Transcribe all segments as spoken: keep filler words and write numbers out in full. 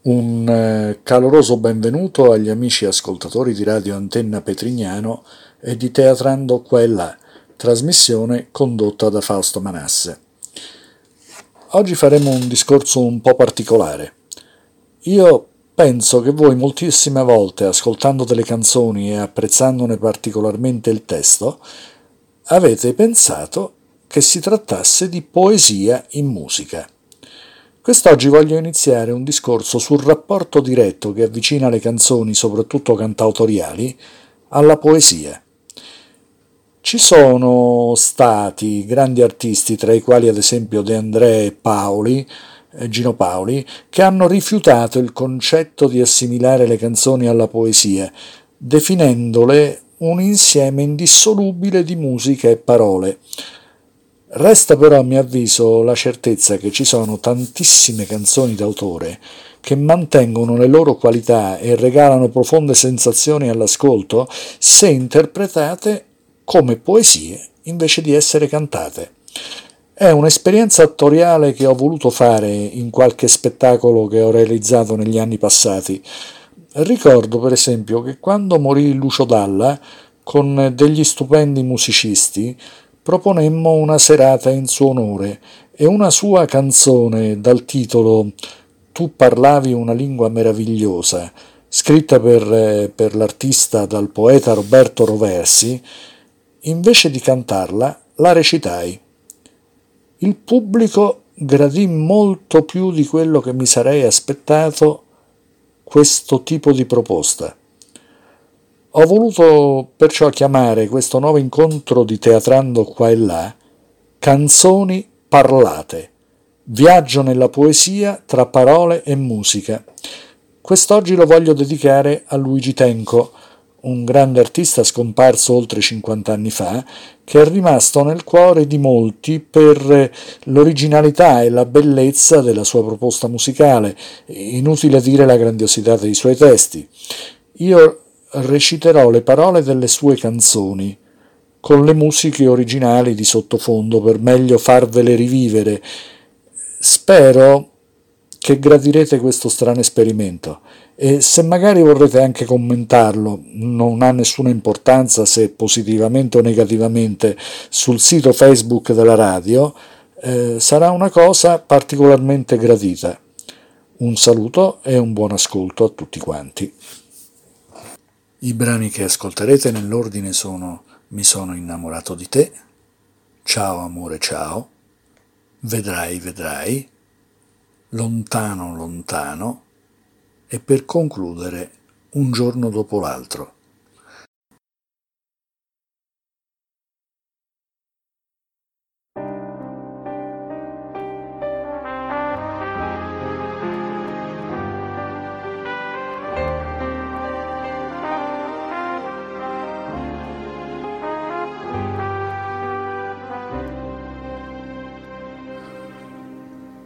Un caloroso benvenuto agli amici ascoltatori di Radio Antenna Petrignano e di Teatrando Quella, trasmissione condotta da Fausto Manasse. Oggi faremo un discorso un po' particolare. Io penso che voi moltissime volte, ascoltando delle canzoni e apprezzandone particolarmente il testo, avete pensato che si trattasse di poesia in musica. Quest'oggi voglio iniziare un discorso sul rapporto diretto che avvicina le canzoni, soprattutto cantautoriali, alla poesia. Ci sono stati grandi artisti, tra i quali ad esempio De André e Paoli, eh, Gino Paoli, che hanno rifiutato il concetto di assimilare le canzoni alla poesia, definendole un insieme indissolubile di musica e parole. Resta però, a mio avviso, la certezza che ci sono tantissime canzoni d'autore che mantengono le loro qualità e regalano profonde sensazioni all'ascolto se interpretate come poesie invece di essere cantate. È un'esperienza attoriale che ho voluto fare in qualche spettacolo che ho realizzato negli anni passati. Ricordo, per esempio, che quando morì Lucio Dalla, con degli stupendi musicisti, proponemmo una serata in suo onore e una sua canzone dal titolo «Tu parlavi una lingua meravigliosa», scritta per, per l'artista dal poeta Roberto Roversi, invece di cantarla la recitai. Il pubblico gradì molto più di quello che mi sarei aspettato questo tipo di proposta. Ho voluto perciò chiamare questo nuovo incontro di Teatrando Qua e Là Canzoni Parlate, viaggio nella poesia tra parole e musica. Quest'oggi lo voglio dedicare a Luigi Tenco, un grande artista scomparso oltre cinquanta anni fa, che è rimasto nel cuore di molti per l'originalità e la bellezza della sua proposta musicale, inutile dire la grandiosità dei suoi testi. Io reciterò le parole delle sue canzoni con le musiche originali di sottofondo per meglio farvele rivivere. Spero che gradirete questo strano esperimento e se magari vorrete anche commentarlo, non ha nessuna importanza se positivamente o negativamente, sul sito Facebook della radio, eh, sarà una cosa particolarmente gradita. Un saluto e un buon ascolto a tutti quanti. I brani che ascolterete nell'ordine sono Mi sono innamorato di te, Ciao amore ciao, Vedrai vedrai, Lontano lontano e per concludere Un giorno dopo l'altro.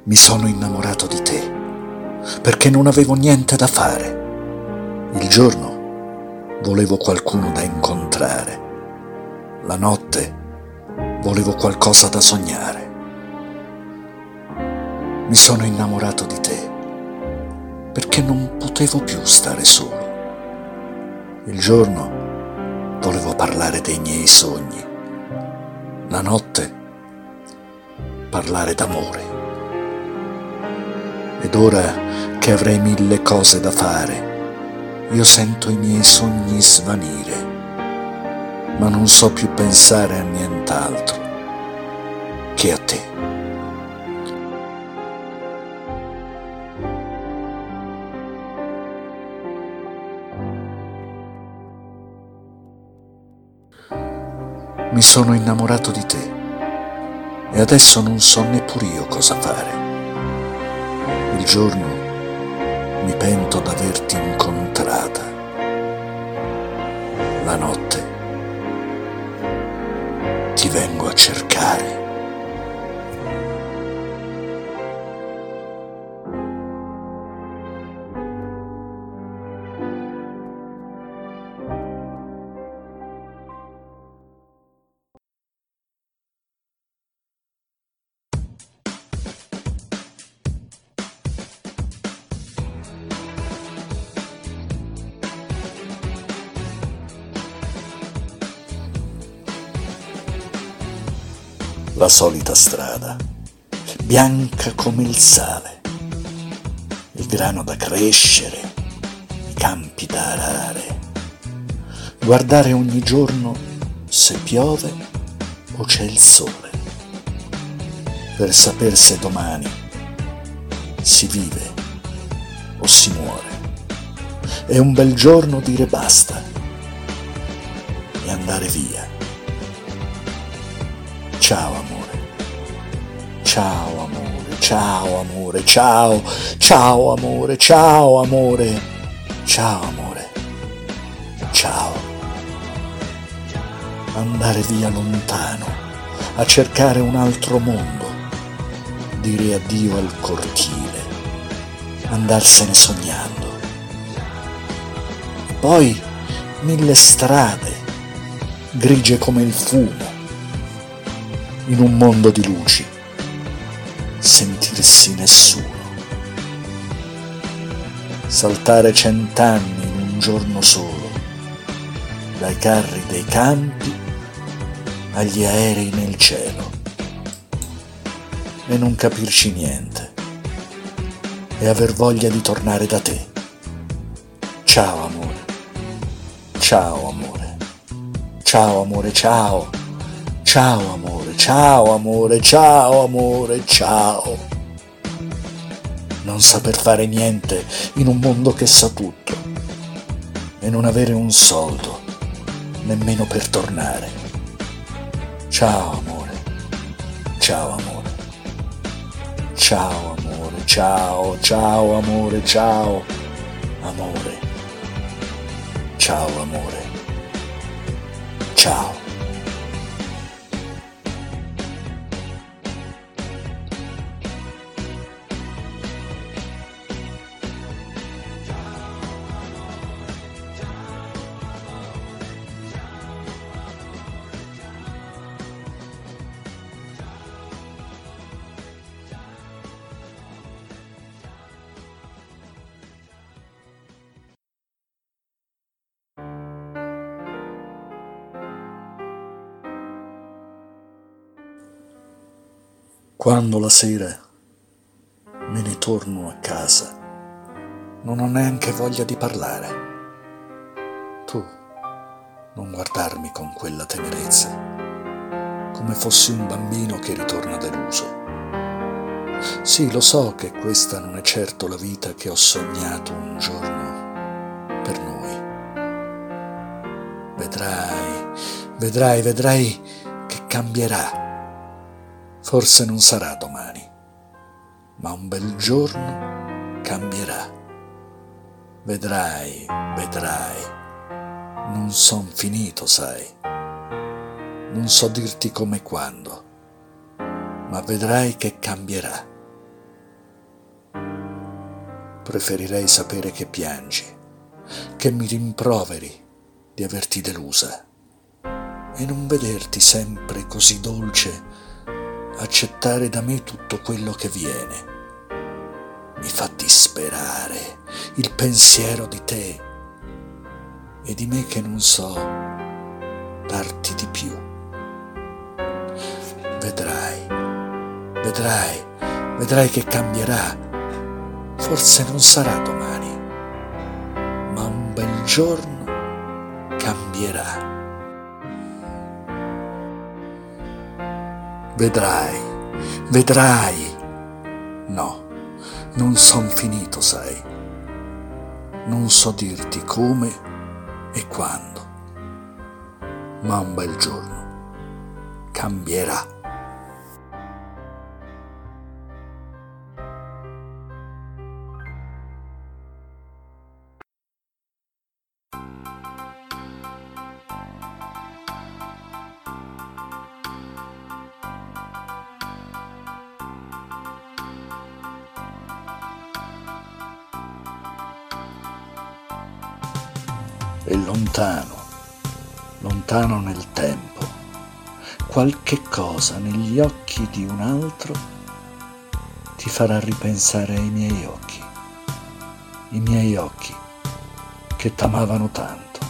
Mi sono innamorato di te, perché non avevo niente da fare. Il giorno volevo qualcuno da incontrare. La notte volevo qualcosa da sognare. Mi sono innamorato di te, perché non potevo più stare solo. Il giorno volevo parlare dei miei sogni. La notte parlare d'amore. Ed ora che avrei mille cose da fare, io sento i miei sogni svanire, ma non so più pensare a nient'altro che a te. Mi sono innamorato di te e adesso non so neppure io cosa fare. Il giorno mi pento d'averti incontrata. La notte ti vengo a cercare. la solita strada, bianca come il sale, il grano da crescere, i campi da arare, guardare ogni giorno se piove o c'è il sole, per saper se domani si vive o si muore, e un bel giorno dire basta e andare via. Ciao amore, ciao amore, ciao amore, ciao, ciao amore, ciao amore, ciao amore, ciao. Andare via lontano, a cercare un altro mondo, dire addio al cortile, andarsene sognando. E poi mille strade, grigie come il fumo, in un mondo di luci, sentirsi nessuno, saltare cent'anni in un giorno solo, dai carri dei campi agli aerei nel cielo, e non capirci niente, e aver voglia di tornare da te. Ciao amore, ciao amore, ciao amore, ciao, ciao amore, ciao amore, ciao amore, ciao. Non saper fare niente in un mondo che sa tutto, e non avere un soldo nemmeno per tornare. Ciao amore, ciao amore, ciao amore, ciao, ciao amore, ciao amore, ciao amore, ciao. Quando la sera me ne torno a casa, non ho neanche voglia di parlare. Tu non guardarmi con quella tenerezza, come fossi un bambino che ritorna deluso. Sì, lo so che questa non è certo la vita che ho sognato un giorno per noi. Vedrai, vedrai, vedrai che cambierà. Forse non sarà domani, ma un bel giorno cambierà. Vedrai, vedrai, non son finito, sai. Non so dirti come e quando, ma vedrai che cambierà. Preferirei sapere che piangi, che mi rimproveri di averti delusa, e non vederti sempre così dolce accettare da me tutto quello che viene. Mi fa disperare il pensiero di te e di me che non so darti di più. Vedrai, vedrai, vedrai che cambierà. Forse non sarà domani, ma un bel giorno cambierà. Vedrai, vedrai. No, non son finito, sai. Non so dirti come e quando, ma un bel giorno cambierà. E lontano, lontano nel tempo, qualche cosa negli occhi di un altro ti farà ripensare ai miei occhi, i miei occhi che t'amavano tanto.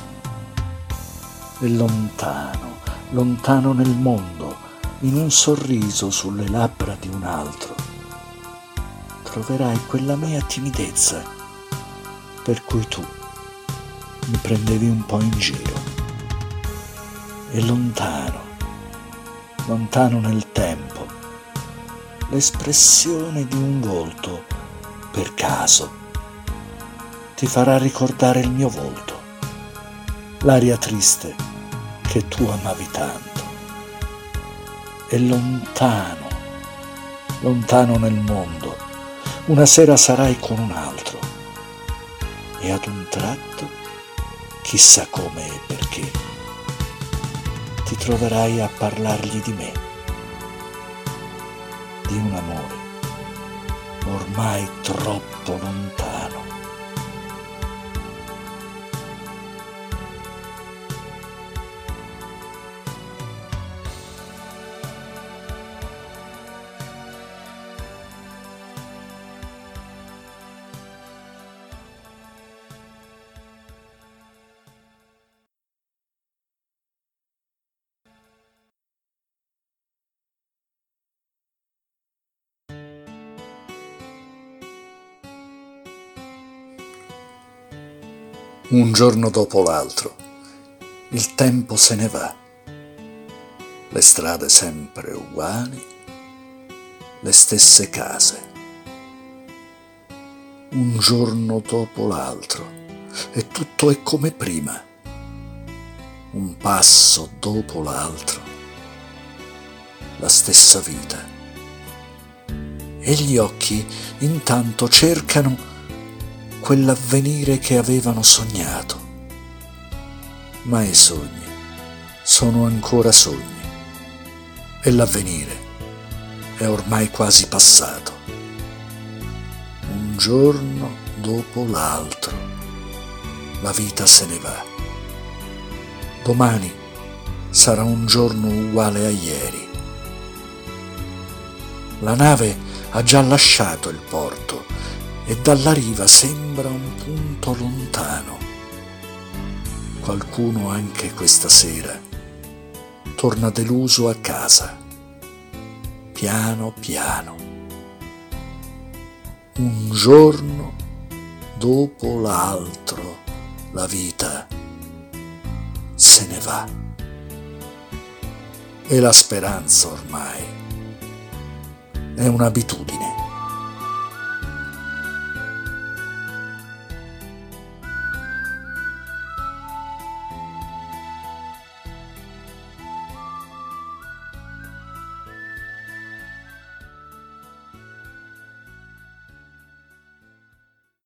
E lontano, lontano nel mondo, in un sorriso sulle labbra di un altro, troverai quella mia timidezza per cui tu mi prendevi un po' in giro. E lontano, lontano nel tempo, l'espressione di un volto, per caso, ti farà ricordare il mio volto, l'aria triste che tu amavi tanto. E lontano, lontano nel mondo, una sera sarai con un altro, e ad un tratto, chissà come e perché, ti troverai a parlargli di me, di un amore ormai troppo lontano. Un giorno dopo l'altro, il tempo se ne va, le strade sempre uguali, le stesse case. Un giorno dopo l'altro e tutto è come prima, un passo dopo l'altro, la stessa vita. E gli occhi intanto cercano quell'avvenire che avevano sognato. Ma i sogni sono ancora sogni e l'avvenire è ormai quasi passato. Un giorno dopo l'altro la vita se ne va. Domani sarà un giorno uguale a ieri. La nave ha già lasciato il porto e dalla riva sembra un punto lontano. Qualcuno anche questa sera torna deluso a casa, piano piano. Un giorno dopo l'altro la vita se ne va. E la speranza ormai è un'abitudine.